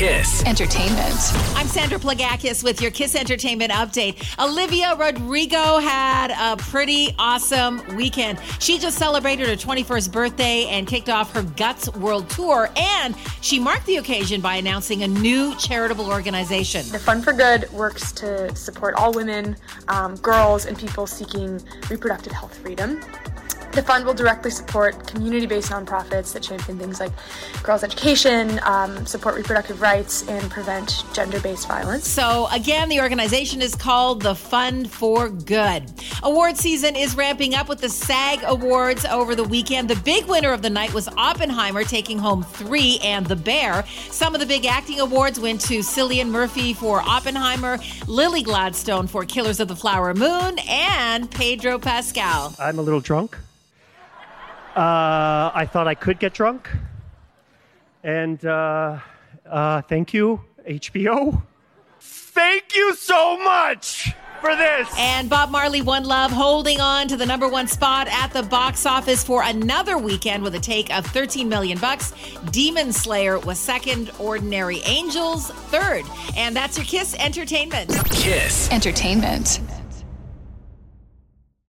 KiSS Entertainment. I'm Sandra Plagakis with your KiSS Entertainment update. Olivia Rodrigo had a pretty awesome weekend. She just celebrated her 21st birthday and kicked off her Guts World Tour, and she marked the occasion by announcing a new charitable organization. The Fund for Good works to support all women, girls, and people seeking reproductive health freedom. The fund will directly support community-based nonprofits that champion things like girls' education, support reproductive rights, and prevent gender-based violence. So again, the organization is called the Fund for Good. Award season is ramping up with the SAG Awards over the weekend. The big winner of the night was Oppenheimer, taking home 3 and The Bear. Some of the big acting awards went to Cillian Murphy for Oppenheimer, Lily Gladstone for Killers of the Flower Moon, and Pedro Pascal. I'm a little drunk. I thought I could get drunk, and thank you, HBO. Thank you so much for this. And Bob Marley, One Love, holding on to the number one spot at the box office for another weekend with a take of $13 million. Demon Slayer was second, Ordinary Angels third, and that's your KiSS Entertainment. KiSS Entertainment.